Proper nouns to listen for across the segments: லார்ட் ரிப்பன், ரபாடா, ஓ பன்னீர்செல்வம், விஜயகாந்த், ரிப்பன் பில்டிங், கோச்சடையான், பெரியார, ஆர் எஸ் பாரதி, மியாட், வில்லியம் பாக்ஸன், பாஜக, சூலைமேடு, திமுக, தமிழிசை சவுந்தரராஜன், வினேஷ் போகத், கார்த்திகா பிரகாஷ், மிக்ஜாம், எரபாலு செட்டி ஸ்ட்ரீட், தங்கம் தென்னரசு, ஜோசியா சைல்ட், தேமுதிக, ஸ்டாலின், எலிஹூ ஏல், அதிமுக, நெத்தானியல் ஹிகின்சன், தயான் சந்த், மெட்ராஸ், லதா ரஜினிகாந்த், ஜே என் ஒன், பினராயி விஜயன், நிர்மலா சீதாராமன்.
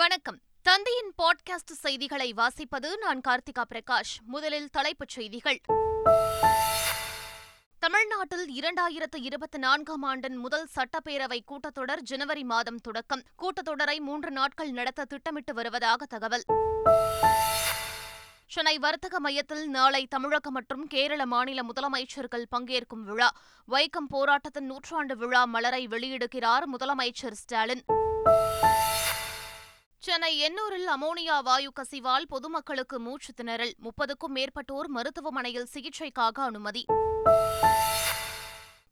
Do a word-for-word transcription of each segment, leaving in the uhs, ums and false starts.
வணக்கம். தந்தையின் பாட்காஸ்ட் செய்திகளை வாசிப்பது நான் கார்த்திகா பிரகாஷ். முதலில் தலைப்புச் செய்திகள். தமிழ்நாட்டில் இரண்டாயிரத்து இருபத்தி நான்காம் ஆண்டின் முதல் சட்டப்பேரவை கூட்டத்தொடர் ஜனவரி மாதம் தொடக்கம். கூட்டத்தொடரை மூன்று நாட்கள் நடத்த திட்டமிட்டு வருவதாக தகவல். சென்னை வர்த்தக மையத்தில் நாளை தமிழக மற்றும் கேரள மாநில முதலமைச்சர்கள் பங்கேற்கும் விழா. வைக்கம் போராட்டத்தின் நூற்றாண்டு விழா மலரை வெளியிடுகிறார் முதலமைச்சர் ஸ்டாலின். சென்னை எண்ணூரில் அமோனியா வாயு கசிவால் பொதுமக்களுக்கு மூச்சு திணறல். முப்பதுக்கும் மேற்பட்டோர் மருத்துவமனையில் சிகிச்சைக்காக அனுமதி.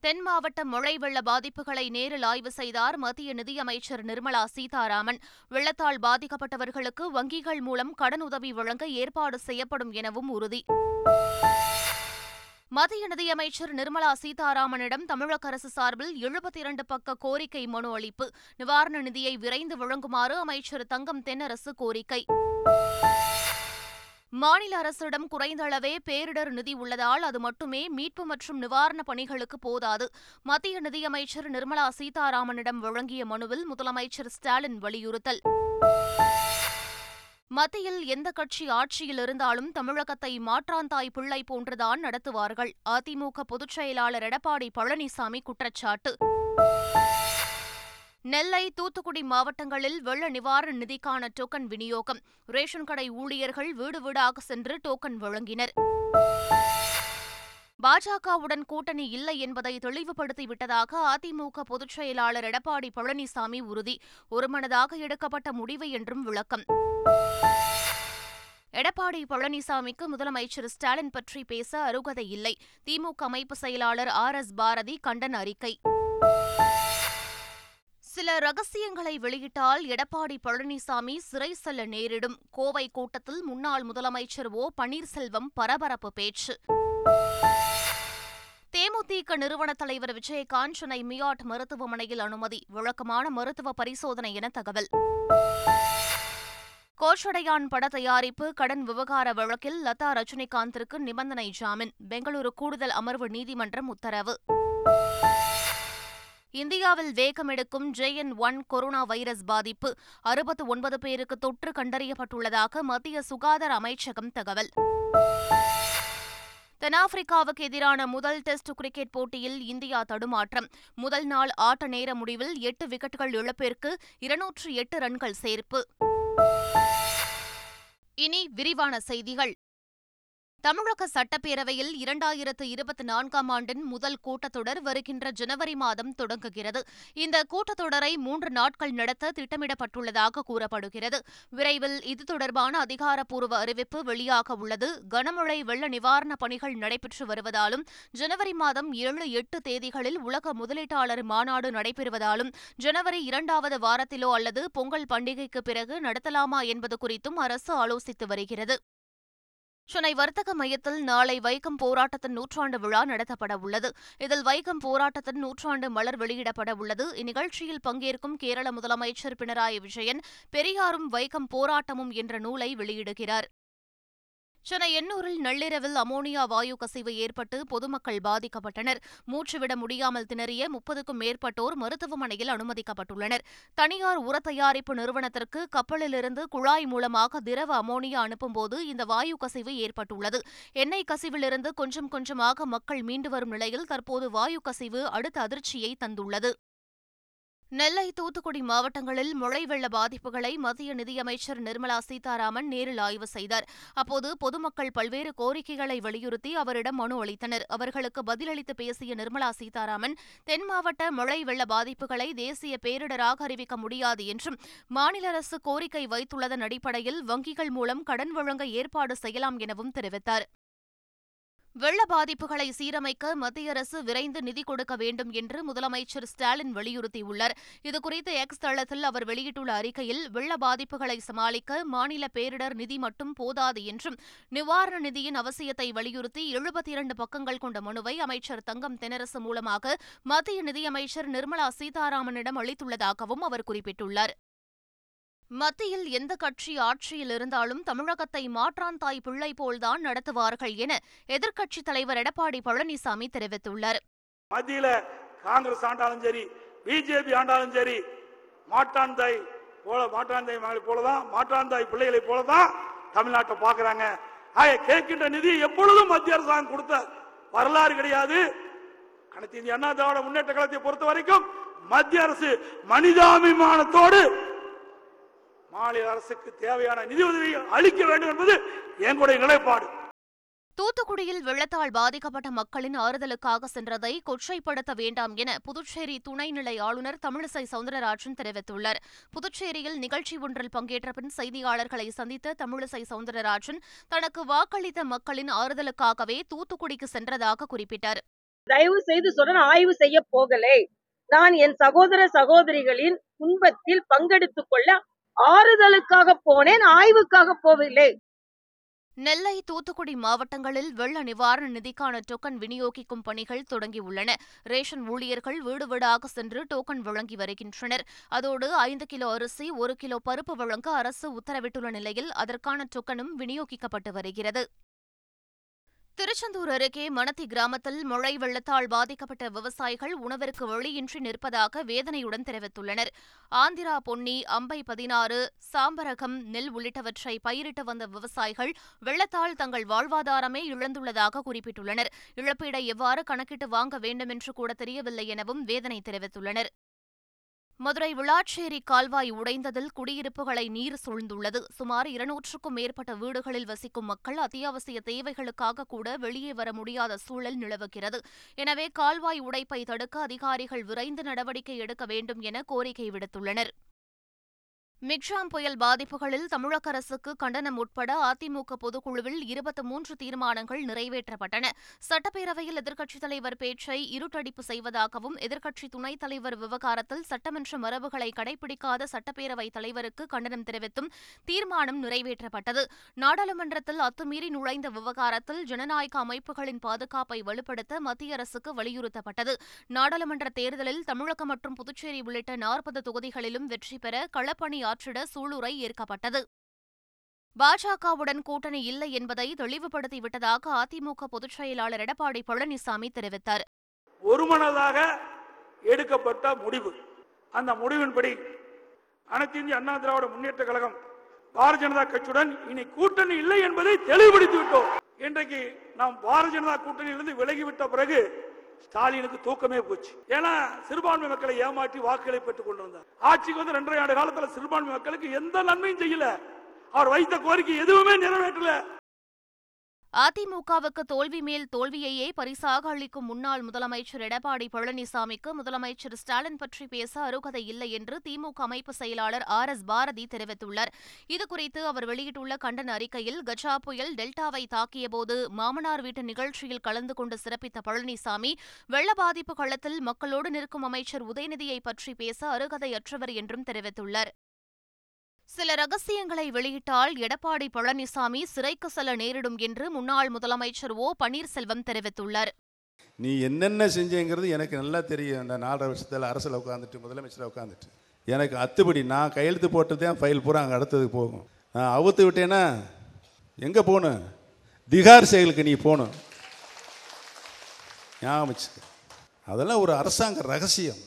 தென் மாவட்ட மழை வெள்ள பாதிப்புகளை நேரில் ஆய்வு செய்தார் மத்திய நிதியமைச்சர் நிர்மலா சீதாராமன். வெள்ளத்தால் பாதிக்கப்பட்டவர்களுக்கு வங்கிகள் மூலம் கடனுதவி வழங்க ஏற்பாடு செய்யப்படும் எனவும் உறுதி. மத்திய நிதியமைச்சர் நிர்மலா சீதாராமனிடம் தமிழக அரசு சார்பில் எழுபத்தி இரண்டு பக்க கோரிக்கை மனு அளிப்பு. நிவாரண நிதியை விரைந்து வழங்குமாறு அமைச்சர் தங்கம் தென்னரசு கோரிக்கை. மாநில அரசிடம் குறைந்த அளவே பேரிடர் நிதி உள்ளதால் அது மட்டுமே மீட்பு மற்றும் நிவாரணப் பணிகளுக்கு போதாது. மத்திய நிதியமைச்சர் நிர்மலா சீதாராமனிடம் வழங்கிய மனுவில் முதலமைச்சர் ஸ்டாலின் வலியுறுத்தல். மத்தியில் எந்த கட்சி ஆட்சியில் இருந்தாலும் தமிழகத்தை மாற்றாந்தாய் பிள்ளை போன்றுதான் நடத்துவார்கள். அதிமுக பொதுச் செயலாளர் எடப்பாடி பழனிசாமி குற்றச்சாட்டு. நெல்லை, தூத்துக்குடி மாவட்டங்களில் வெள்ள நிவாரண நிதிக்கான டோக்கன் விநியோகம். ரேஷன் கடை ஊழியர்கள் வீடு வீடாக சென்று டோக்கன் வழங்கினர். பாஜகவுடன் கூட்டணி இல்லை என்பதை தெளிவுபடுத்திவிட்டதாக அதிமுக பொதுச் செயலாளர் எடப்பாடி பழனிசாமி உறுதி. ஒருமனதாக எடுக்கப்பட்ட முடிவு என்றும் விளக்கம். எடப்பாடி பழனிசாமிக்கு முதலமைச்சர் ஸ்டாலின் பற்றி பேச அருகதை இல்லை. திமுக அமைப்பு செயலாளர் ஆர் எஸ் பாரதி கண்டன அறிக்கை. சில ரகசியங்களை வெளியிட்டால் எடப்பாடி பழனிசாமி சிறை செல்ல நேரிடும். கோவை கூட்டத்தில் முன்னாள் முதலமைச்சர் ஓ பன்னீர்செல்வம் பரபரப்பு பேச்சு. தேமுதிக நிறுவன தலைவர் விஜயகாந்த் சென்னை மியாட் மருத்துவமனையில் அனுமதி. வழக்கமான மருத்துவ பரிசோதனை என தகவல். கோச்சடையான் பட தயாரிப்பு கடன் விவகார வழக்கில் லதா ரஜினிகாந்திற்கு நிபந்தனை ஜாமீன். பெங்களூரு கூடுதல் அமர்வு நீதிமன்றம் உத்தரவு. இந்தியாவில் வேகமெடுக்கும் ஜே என் ஒன் corona virus பாதிப்பு. அறுபத்து ஒன்பது பேருக்கு தொற்று கண்டறியப்பட்டுள்ளதாக மத்திய சுகாதார அமைச்சகம் தகவல். தென்னாப்பிரிக்காவுக்கு எதிரான முதல் டெஸ்ட் கிரிக்கெட் போட்டியில் இந்தியா தடுமாற்றம். முதல் நாள் ஆட்ட நேர முடிவில் எட்டு விக்கெட்டுகள் இழப்பிற்கு இருநூற்று எட்டு ரன்கள் சேர்ப்பு. இனி விரிவான செய்திகள். தமிழக சட்டப்பேரவையில் இரண்டாயிரத்து இருபத்தி நான்காம் ஆண்டின் முதல் கூட்டத்தொடர் வருகின்ற ஜனவரி மாதம் தொடங்குகிறது. இந்த கூட்டத்தொடரை மூன்று நாட்கள் நடத்த திட்டமிடப்பட்டுள்ளதாக கூறப்படுகிறது. விரைவில் இது தொடர்பான அதிகாரப்பூர்வ அறிவிப்பு வெளியாக உள்ளது. கனமழை வெள்ள நிவாரணப் பணிகள் நடைபெற்று வருவதாலும் ஜனவரி மாதம் ஏழு எட்டு தேதிகளில் உலக முதலீட்டாளர் மாநாடு நடைபெறுவதாலும் ஜனவரி இரண்டாவது வாரத்திலோ அல்லது பொங்கல் பண்டிகைக்கு பிறகு நடத்தலாமா என்பது குறித்தும் அரசு ஆலோசித்து வருகிறது. சென்னை வர்த்தக மையத்தில் நாளை வைக்கம் போராட்டத்தின் நூற்றாண்டு விழா நடத்தப்பட உள்ளது. இதில் வைக்கம் போராட்டத்தின் நூற்றாண்டு மலர் வெளியிடப்பட உள்ளது. இந்நிகழ்ச்சியில் பங்கேற்கும் கேரள முதலமைச்சர் பினராயி விஜயன் பெரியாரும் வைக்கம் போராட்டமும் என்ற நூலை வெளியிடுகிறார். சென்னை எண்ணூரில் நள்ளிரவில் அமோனியா வாயு கசிவு ஏற்பட்டு பொதுமக்கள் பாதிக்கப்பட்டனர். மூச்சுவிட முடியாமல் திணறிய முப்பதுக்கும் மேற்பட்டோர் மருத்துவமனையில் அனுமதிக்கப்பட்டுள்ளனர். தனியார் உர தயாரிப்பு நிறுவனத்திற்கு கப்பலிலிருந்து குழாய் மூலமாக திரவ அமோனியா அனுப்பும்போது இந்த வாயு கசிவு ஏற்பட்டுள்ளது. எண்ணெய் கசிவிலிருந்து கொஞ்சம் கொஞ்சமாக மக்கள் மீண்டு வரும் நிலையில் தற்போது வாயு கசிவு அடுத்த அதிர்ச்சியை தந்துள்ளது. நெல்லை, தூத்துக்குடி மாவட்டங்களில் மழை வெள்ள பாதிப்புகளை மத்திய நிதியமைச்சர் நிர்மலா சீதாராமன் நேரில் ஆய்வு செய்தார். அப்போது பொதுமக்கள் பல்வேறு கோரிக்கைகளை வலியுறுத்தி அவரிடம் மனு அளித்தனர். அவர்களுக்கு பதிலளித்து பேசிய நிர்மலா சீதாராமன் தென் மாவட்ட மழை வெள்ள பாதிப்புகளை தேசிய பேரிடராக அறிவிக்க முடியாது என்றும் மாநில அரசு கோரிக்கை வைத்துள்ளதன் அடிப்படையில் வங்கிகள் மூலம் கடன் வழங்க ஏற்பாடு செய்யலாம் எனவும் தெரிவித்தார். வெள்ள பாதிப்புகளை சீரமைக்க மத்திய அரசு விரைந்து நிதி கொடுக்க வேண்டும் என்று முதலமைச்சர் ஸ்டாலின் வலியுறுத்தியுள்ளார். இதுகுறித்து எக்ஸ் தளத்தில் அவர் வெளியிட்டுள்ள அறிக்கையில் வெள்ள பாதிப்புகளை சமாளிக்க மாநில பேரிடர் நிதி மட்டும் போதாது என்றும் நிவாரண நிதியின் அவசியத்தை வலியுறுத்தி எழுபத்தி இரண்டு பக்கங்கள் கொண்ட மனுவை அமைச்சர் தங்கம் தென்னரசு மூலமாக மத்திய நிதியமைச்சர் நிர்மலா சீதாராமனிடம் அளித்துள்ளதாகவும் அவர் குறிப்பிட்டுள்ளார். மத்தியில் எந்த கட்சி ஆட்சியில் இருந்தாலும் தமிழகத்தை மாற்றாந்தாய் பிள்ளை போல்தான் நடத்துவார்கள் என எதிர்க்கட்சித் தலைவர் எடப்பாடி பழனிசாமி தெரிவித்துள்ளார். மத்தியில் காங்கிரஸ் ஆண்டாலும் சரி, பிஜேபி ஆண்டாலும் சரி, மாற்றாந்தாய் போல மாற்றாந்தாய் மகளை போலதான், மாற்றாந்தாய் பிள்ளைகளை போலதான் தமிழ்நாட்டை பார்க்கிறாங்க. ஆக கேட்கின்ற நிதி எப்பொழுதும் மத்திய அரசாங்கம் கொடுத்த வரலாறு கிடையாது. அனைத்து இந்திய அண்ணா திராவிட முன்னேற்ற கழகத்தை பொறுத்த வரைக்கும் மத்திய அரசு மனிதாபிமானத்தோடு மாநில அரசுக்கு தேவையான நிதி உதவியை அளிக்க வேண்டும் என்பது எங்களுடைய நிலைப்பாடு. தூத்துக்குடியில் வெள்ளத்தால் பாதிக்கப்பட்ட மக்களின் ஆறுதலுக்காக சென்றதை கொச்சைப்படுத்த வேண்டாம் என புதுச்சேரி துணைநிலை ஆளுநர் தமிழிசை சவுந்தரராஜன் தெரிவித்துள்ளார். புதுச்சேரியில் நிகழ்ச்சி ஒன்றில் பங்கேற்ற பின் செய்தியாளர்களை சந்தித்த தமிழிசை சவுந்தரராஜன் தனக்கு வாக்களித்த மக்களின் ஆறுதலுக்காகவே தூத்துக்குடிக்கு சென்றதாக குறிப்பிட்டார். தயவு செய்து சொல்ல ஆய்வு செய்ய போகலை, நான் என் சகோதர சகோதரிகளின் துன்பத்தில் பங்கெடுத்துக் கொள்ள ஆறுதலுக்காக போனேன், ஆய்வுக்காக போகவில்லை. நெல்லை தூத்துக்குடி மாவட்டங்களில் வெள்ள நிவாரண நிதிக்கான டோக்கன் விநியோகிக்கும் பணிகள் தொடங்கியுள்ளன. ரேஷன் ஊழியர்கள் வீடு வீடாக சென்று டோக்கன் வழங்கி வருகின்றனர். அதோடு ஐந்து கிலோ அரிசி ஒரு கிலோ பருப்பு வழங்க அரசு உத்தரவிட்டுள்ள நிலையில் அதற்கான டோக்கனும் விநியோகிக்கப்பட்டு வருகிறது. திருச்செந்தூர் அருகே மணத்தி கிராமத்தில் மழை வெள்ளத்தால் பாதிக்கப்பட்ட விவசாயிகள் உணவிற்கு வழியின்றி நிற்பதாக வேதனையுடன் தெரிவித்துள்ளனர். ஆந்திரா பொன்னி, அம்பை பதினாறு, சாம்பரகம், நெல் உள்ளிட்டவற்றை பயிரிட்டு வந்த விவசாயிகள் வெள்ளத்தால் தங்கள் வாழ்வாதாரமே இழந்துள்ளதாக குறிப்பிட்டுள்ளனர். இழப்பீடை எவ்வாறு கணக்கிட்டு வாங்க வேண்டும் என்று கூட தெரியவில்லை எனவும் வேதனை தெரிவித்துள்ளனர். மதுரை விளாச்சேரி கால்வாய் உடைந்ததில் குடியிருப்புகளை நீர் சூழ்ந்துள்ளது. சுமார் இருநூற்றுக்கும் மேற்பட்ட வீடுகளில் வசிக்கும் மக்கள் அத்தியாவசிய தேவைகளுக்காக கூட வெளியே வர முடியாத சூழல் நிலவுகிறது. எனவே கால்வாய் உடைப்பை தடுக்க அதிகாரிகள் விரைந்து நடவடிக்கை எடுக்க வேண்டும் என கோரிக்கை விடுத்துள்ளனர். மிக்ஜாம் புயல் பாதிப்புகளில் தமிழக அரசுக்கு கண்டனம் உட்பட அதிமுக பொதுக்குழுவில் இருபத்தி மூன்று தீர்மானங்கள் நிறைவேற்றப்பட்டன. சட்டப்பேரவையில் எதிர்க்கட்சித் தலைவர் பேச்சை இருட்டடிப்பு செய்வதாகவும் எதிர்க்கட்சி துணைத் தலைவர் விவகாரத்தில் சட்டமன்ற மரபுகளை கடைபிடிக்காத சட்டப்பேரவைத் தலைவருக்கு கண்டனம் தெரிவித்தும் தீர்மானம் நிறைவேற்றப்பட்டது. நாடாளுமன்றத்தில் அத்துமீறி நுழைந்த விவகாரத்தில் ஜனநாயக அமைப்புகளின் பாதுகாப்பை வலுப்படுத்த மத்திய அரசுக்கு வலியுறுத்தப்பட்டது. நாடாளுமன்ற தேர்தலில் தமிழகம் மற்றும் புதுச்சேரி உள்ளிட்ட நாற்பது தொகுதிகளிலும் வெற்றி பெற களப்பணி சூளுரை ஏற்கப்பட்டது. பாஜகவுடன் கூட்டணி இல்லை என்பதை தெளிவுபடுத்திவிட்டதாக அதிமுக பொதுச் செயலாளர் எடப்பாடி பழனிசாமி தெரிவித்தார். ஒருமனதாக எடுக்கப்பட்ட முடிவு, அந்த முடிவின்படி அனைத்து இந்திய அண்ணா திராவிட முன்னேற்ற கழகம் பாரதிய ஜனதா கட்சியுடன் இனி கூட்டணி இல்லை என்பதை தெளிவுபடுத்திவிட்டோம். இன்றைக்கு நாம் பாரதிய ஜனதா கூட்டணியிலிருந்து விலகிவிட்ட பிறகு ஸ்டாலினுக்கு தூக்கமே போச்சு. ஏன்னா சிறுபான்மை மக்களை ஏமாற்றி வாக்குகளை பெற்றுக் கொண்டிருந்தார். ஆட்சிக்கு வந்து இரண்டரை ஆண்டு காலத்துல சிறுபான்மை மக்களுக்கு எந்த நன்மையும் செய்யல, அவர் வைத்த கோரிக்கை எதுவுமே நிறைவேற்றல. அதிமுகவுக்கு தோல்வி மேல் தோல்வியையே பரிசாக அளிக்கும் முன்னாள் முதலமைச்சர் எடப்பாடி பழனிசாமிக்கு முதலமைச்சர் ஸ்டாலின் பற்றி பேச அருகதை இல்லை என்று திமுக அமைப்பு செயலாளர் ஆர் எஸ் பாரதி தெரிவித்துள்ளார். இதுகுறித்து அவர் வெளியிட்டுள்ள கண்டன அறிக்கையில், கஜா புயல் டெல்டாவை தாக்கியபோது மாமனார் வீட்டு நிகழ்ச்சியில் கலந்து கொண்டு சிறப்பித்த பழனிசாமி வெள்ள பாதிப்பு களத்தில் மக்களோடு நிற்கும் அமைச்சர் உதயநிதியை பற்றி பேச அருகதையற்றவர் என்றும் தெரிவித்துள்ளார். சில ரகசியங்களை வெளியிட்டால் எடப்பாடி பழனிசாமி சிறைக்கு செல்ல நேரிடும் என்று முன்னாள் முதலமைச்சர் ஓ பன்னீர்செல்வம் தெரிவித்துள்ளார். நீ என்னென்ன செஞ்சேங்கிறது எனக்கு நல்லா தெரியும். இந்த நாலரை வருஷத்தில் அரசில் உட்காந்துட்டு முதலமைச்சராக உட்காந்துட்டு எனக்கு அத்துபடி நான் கையெழுத்து போட்டதே ஃபைல் பூரா அங்கே அடுத்ததுக்கு போகும். நான் அவுத்து விட்டேன்னா எங்கே போகணும்? திகார் செயலுக்கு நீ போகணும். ஞாபகம் அதெல்லாம் ஒரு அரசாங்க ரகசியம்.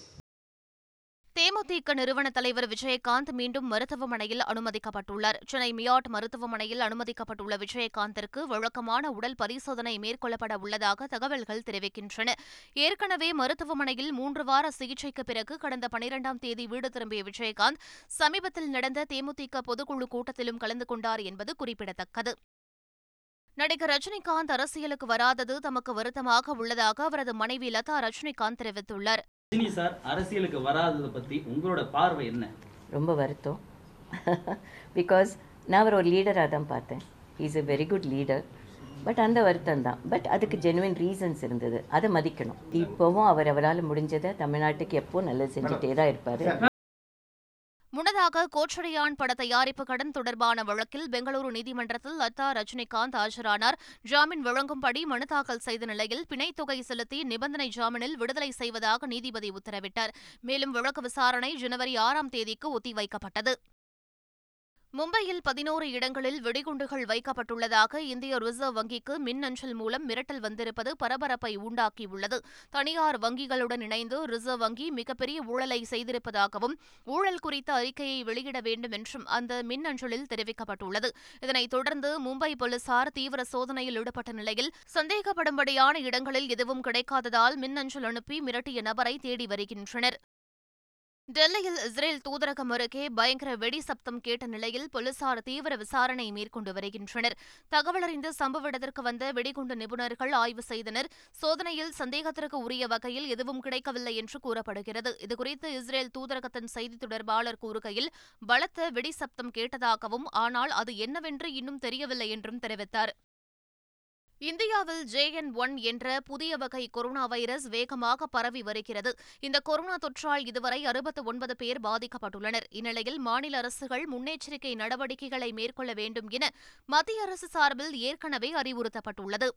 தேமுதிக நிறுவன தலைவர் விஜயகாந்த் மீண்டும் மருத்துவமனையில் அனுமதிக்கப்பட்டுள்ளார். சென்னை மியாட் மருத்துவமனையில் அனுமதிக்கப்பட்டுள்ள விஜயகாந்திற்கு வழக்கமான உடல் பரிசோதனை மேற்கொள்ளப்பட உள்ளதாக தகவல்கள் தெரிவிக்கின்றன. ஏற்கனவே மருத்துவமனையில் மூன்று வார சிகிச்சைக்கு பிறகு கடந்த பனிரெண்டாம் தேதி வீடு திரும்பிய விஜயகாந்த் சமீபத்தில் நடந்த தேமுதிக பொதுக்குழு கூட்டத்திலும் கலந்து கொண்டார் என்பது குறிப்பிடத்தக்கது. நடிகர் ரஜினிகாந்த் அரசியலுக்கு வராதது தமக்கு வருத்தமாக உள்ளதாக அவரது மனைவி லதா ரஜினிகாந்த் தெரிவித்துள்ளார். ரஜினி சார் அரசியலுக்கு வராததை பற்றி உங்களோட பார்வை என்ன? ரொம்ப வருத்தம். பிகாஸ் நான் அவர் ஒரு லீடராக தான் பார்த்தேன். Is a very good leader. But அந்த வருத்தம் தான். பட் அதுக்கு ஜென்வின் ரீசன்ஸ் இருந்தது, அதை மதிக்கணும். இப்போவும் அவர் அவரால் முடிஞ்சதை தமிழ்நாட்டுக்கு எப்போவும் நல்லது செஞ்சுட்டே தான் இருப்பார். முன்னதாக கோச்சடையான் பட தயாரிப்பு கடன் தொடர்பான வழக்கில் பெங்களூரு நீதிமன்றத்தில் லதா ரஜினிகாந்த் ஆஜரானார். ஜாமீன் வழங்கும்படி மனு தாக்கல் செய்த நிலையில் பிணைத் தொகை செலுத்தி நிபந்தனை ஜாமீனில் விடுதலை செய்வதாக நீதிபதி உத்தரவிட்டார். மேலும் வழக்கு விசாரணை ஜனவரி ஆறாம் தேதிக்கு ஒத்திவைக்கப்பட்டது. மும்பையில் பதினோரு இடங்களில் வெடிகுண்டுகள் வைக்கப்பட்டுள்ளதாக இந்திய ரிசர்வ் வங்கிக்கு மின் அஞ்சல் மூலம் மிரட்டல் வந்திருப்பது பரபரப்பை உண்டாக்கியுள்ளது. தனியார் வங்கிகளுடன் இணைந்து ரிசர்வ் வங்கி மிகப்பெரிய ஊழலை செய்திருப்பதாகவும் ஊழல் குறித்த அறிக்கையை வெளியிட வேண்டும் என்றும் அந்த மின் அஞ்சலில் தெரிவிக்கப்பட்டுள்ளது. இதனைத் தொடர்ந்து மும்பை போலீசார் தீவிர சோதனையில் ஈடுபட்ட நிலையில் சந்தேகப்படும்படியான இடங்களில் எதுவும் கிடைக்காததால் மின் அஞ்சல் அனுப்பி மிரட்டிய நபரை தேடி வருகின்றனர். டெல்லியில் இஸ்ரேல் தூதரகம் அருகே பயங்கர வெடி சப்தம் கேட்ட நிலையில் போலீசார் தீவிர விசாரணை மேற்கொண்டு வருகின்றனர். தகவலறிந்த சம்பவ இடத்திற்கு வந்த வெடிகுண்டு நிபுணர்கள் ஆய்வு செய்தனர். சோதனையில் சந்தேகத்திற்கு உரிய வகையில் எதுவும் கிடைக்கவில்லை என்று கூறப்படுகிறது. இதுகுறித்து இஸ்ரேல் தூதரகத்தின் செய்தித் தொடர்பாளர் கூறுகையில், பலத்த வெடி சப்தம் கேட்டதாகவும் ஆனால் அது என்னவென்று இன்னும் தெரியவில்லை என்றும் தெரிவித்தார். இந்தியாவில் ஜே என் ஒன் என்ற புதிய வகை கொரோனா வைரஸ் வேகமாக பரவி வருகிறது. இந்த கொரோனா தொற்றால் இதுவரை அறுபத்து ஒன்பது பேர் பாதிக்கப்பட்டுள்ளனர். இந்நிலையில் மாநில அரசுகள் முன்னெச்சரிக்கை நடவடிக்கைகளை மேற்கொள்ள வேண்டும் என மத்திய அரசு சார்பில் ஏற்கனவே அறிவுறுத்தப்பட்டுள்ளது.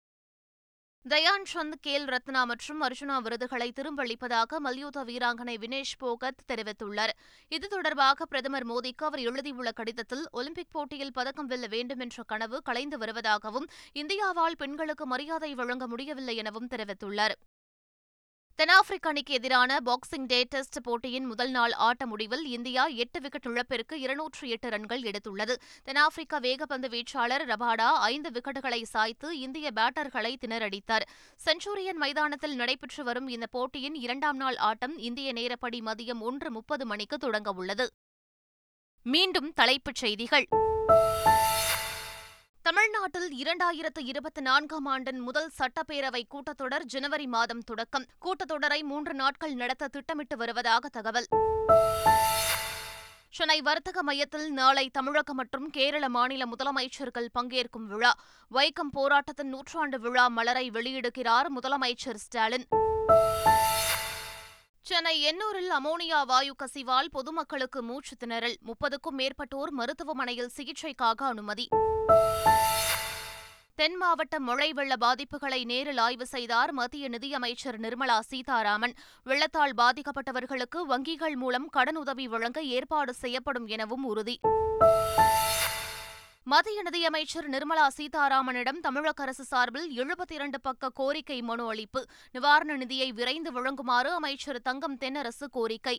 தயான் சந்த், கேல் ரத்னா மற்றும் அர்ஜுனா விருதுகளை திரும்ப அளிப்பதாக மல்யுத்த வீராங்கனை வினேஷ் போகத் தெரிவித்துள்ளார். இது தொடர்பாக பிரதமர் மோடிக்கு அவர் எழுதியுள்ள கடிதத்தில், ஒலிம்பிக் போட்டியில் பதக்கம் வெல்ல வேண்டும் என்ற கனவு கலைந்து வருவதாகவும் இந்தியாவால் பெண்களுக்கு மரியாதை வழங்க முடியவில்லை எனவும் தெரிவித்துள்ளார். தென்னாப்பிரிக்க அணிக்கு எதிரான பாக்ஸிங் டே டெஸ்ட் போட்டியின் முதல் நாள் ஆட்ட முடிவில் இந்தியா எட்டு விக்கெட் இழப்பிற்கு இருநூற்று எட்டு ரன்கள் எடுத்துள்ளது. தென்னாப்பிரிக்க வேகப்பந்து வீச்சாளர் ரபாடா ஐந்து விக்கெட்டுகளை சாய்த்து இந்திய பேட்டர்களை திணறடித்தார். செஞ்சுரியன் மைதானத்தில் நடைபெற்று வரும் இந்த போட்டியின் இரண்டாம் நாள் ஆட்டம் இந்திய நேரப்படி மதியம் ஒன்று முப்பது மணிக்கு தொடங்கவுள்ளது. மீண்டும் தலைப்புச் செய்திகள். தமிழ்நாட்டில் இரண்டாயிரத்து இருபத்தி நான்காம் ஆண்டின் முதல் சட்டப்பேரவை கூட்டத்தொடர் ஜனவரி மாதம் தொடக்கம். கூட்டத்தொடரை மூன்று நாட்கள் நடத்த திட்டமிட்டு வருவதாக தகவல். சென்னை வர்த்தக மையத்தில் நாளை தமிழக மற்றும் கேரள மாநில முதலமைச்சர்கள் பங்கேற்கும் விழா. வைக்கம் போராட்டத்தின் நூற்றாண்டு விழா மலரை வெளியிடுகிறார் முதலமைச்சர் ஸ்டாலின். சென்னை எண்ணூரில் அமோனியா வாயு கசிவால் பொதுமக்களுக்கு மூச்சு திணறல். முப்பதுக்கும் மேற்பட்டோர் மருத்துவமனையில் சிகிச்சைக்காக அனுமதி. தென் மாவட்ட மழை வெள்ள பாதிப்புகளை நேரில் ஆய்வு செய்தார் மத்திய நிதியமைச்சர் நிர்மலா சீதாராமன். வெள்ளத்தால் பாதிக்கப்பட்டவர்களுக்கு வங்கிகள் மூலம் கடனுதவி வழங்க ஏற்பாடு செய்யப்படும் எனவும் உறுதி. மத்திய நிதியமைச்சர் நிர்மலா சீதாராமனிடம் தமிழக அரசு சார்பில் எழுபத்தி இரண்டு பக்க கோரிக்கை மனு அளிப்பு. நிவாரண நிதியை விரைந்து வழங்குமாறு அமைச்சர் தங்கம் தென்னரசு கோரிக்கை.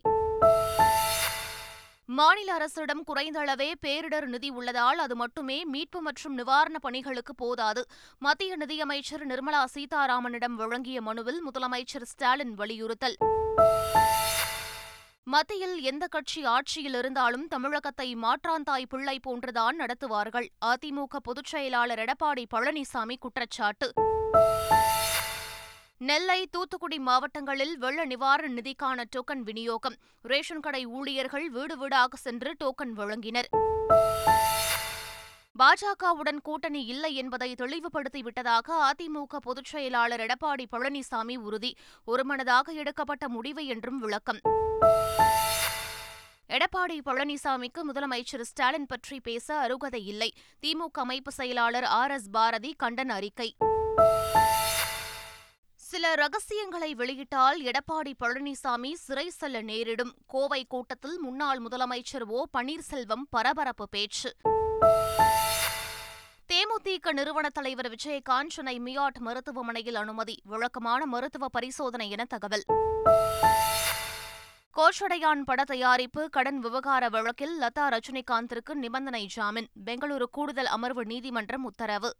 மாநில அரசிடம் குறைந்த அளவே பேரிடர் நிதி உள்ளதால் அது மட்டுமே மீட்பு மற்றும் நிவாரணப் பணிகளுக்கு போதாது. மத்திய நிதியமைச்சர் நிர்மலா சீதாராமனிடம் வழங்கிய மனுவில் முதலமைச்சர் ஸ்டாலின் வலியுறுத்தல். மத்தியில் எந்த கட்சி ஆட்சியில் இருந்தாலும் தமிழகத்தை மாற்றாந்தாய் பிள்ளை போன்றுதான் நடத்துவார்கள். அதிமுக பொதுச் செயலாளர் எடப்பாடி பழனிசாமி குற்றச்சாட்டு. நெல்லை, தூத்துக்குடி மாவட்டங்களில் வெள்ள நிவாரண நிதிக்கான டோக்கன் விநியோகம். ரேஷன் கடை ஊழியர்கள் வீடு வீடாக சென்று டோக்கன் வழங்கினர். பாஜகவுடன் கூட்டணி இல்லை என்பதை தெளிவுபடுத்திவிட்டதாக அதிமுக பொதுச் செயலாளர் எடப்பாடி பழனிசாமி உறுதி. ஒருமனதாக எடுக்கப்பட்ட முடிவு என்றும் விளக்கம். எடப்பாடி பழனிசாமிக்கு முதலமைச்சர் ஸ்டாலின் பற்றி பேச அருகதை இல்லை. திமுக அமைப்பு செயலாளர் ஆர் எஸ் பாரதி கண்டன அறிக்கை. சில ரகசியங்களை வெளியிட்டால் எடப்பாடி பழனிசாமி சிறை செல்ல நேரிடும். கோவை கூட்டத்தில் முன்னாள் முதலமைச்சர் ஓ பன்னீர்செல்வம் பரபரப்பு பேச்சு. தேமுதிக நிறுவன தலைவர் விஜயகாந்த் சென்னை மியாட் மருத்துவமனையில் அனுமதி. வழக்கமான மருத்துவ பரிசோதனை என தகவல். கோச்சடையான் பட தயாரிப்பு கடன் விவகார வழக்கில் லதா ரஜினிகாந்திற்கு நிபந்தனை ஜாமீன். பெங்களூரு கூடுதல் அமர்வு நீதிமன்றம் உத்தரவு.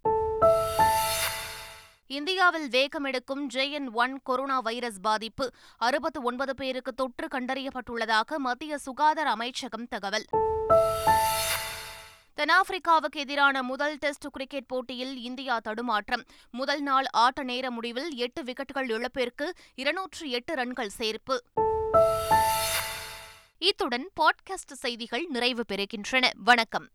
இந்தியாவில் வேகமெடுக்கும் ஜே என் ஒன் corona virus பாதிப்பு. அறுபத்து ஒன்பது பேருக்கு தொற்று கண்டறியப்பட்டுள்ளதாக மத்திய சுகாதார அமைச்சகம் தகவல். தென்னாப்பிரிக்காவுக்கு எதிரான முதல் டெஸ்ட் கிரிக்கெட் போட்டியில் இந்தியா தடுமாற்றம். முதல் நாள் ஆட்ட நேர முடிவில் எட்டு விக்கெட்டுகள் இழப்பிற்கு இருநூற்று எட்டு ரன்கள் சேர்ப்பு. இத்துடன் பாட்காஸ்ட் செய்திகள் நிறைவு பெறுகின்றன. வணக்கம்.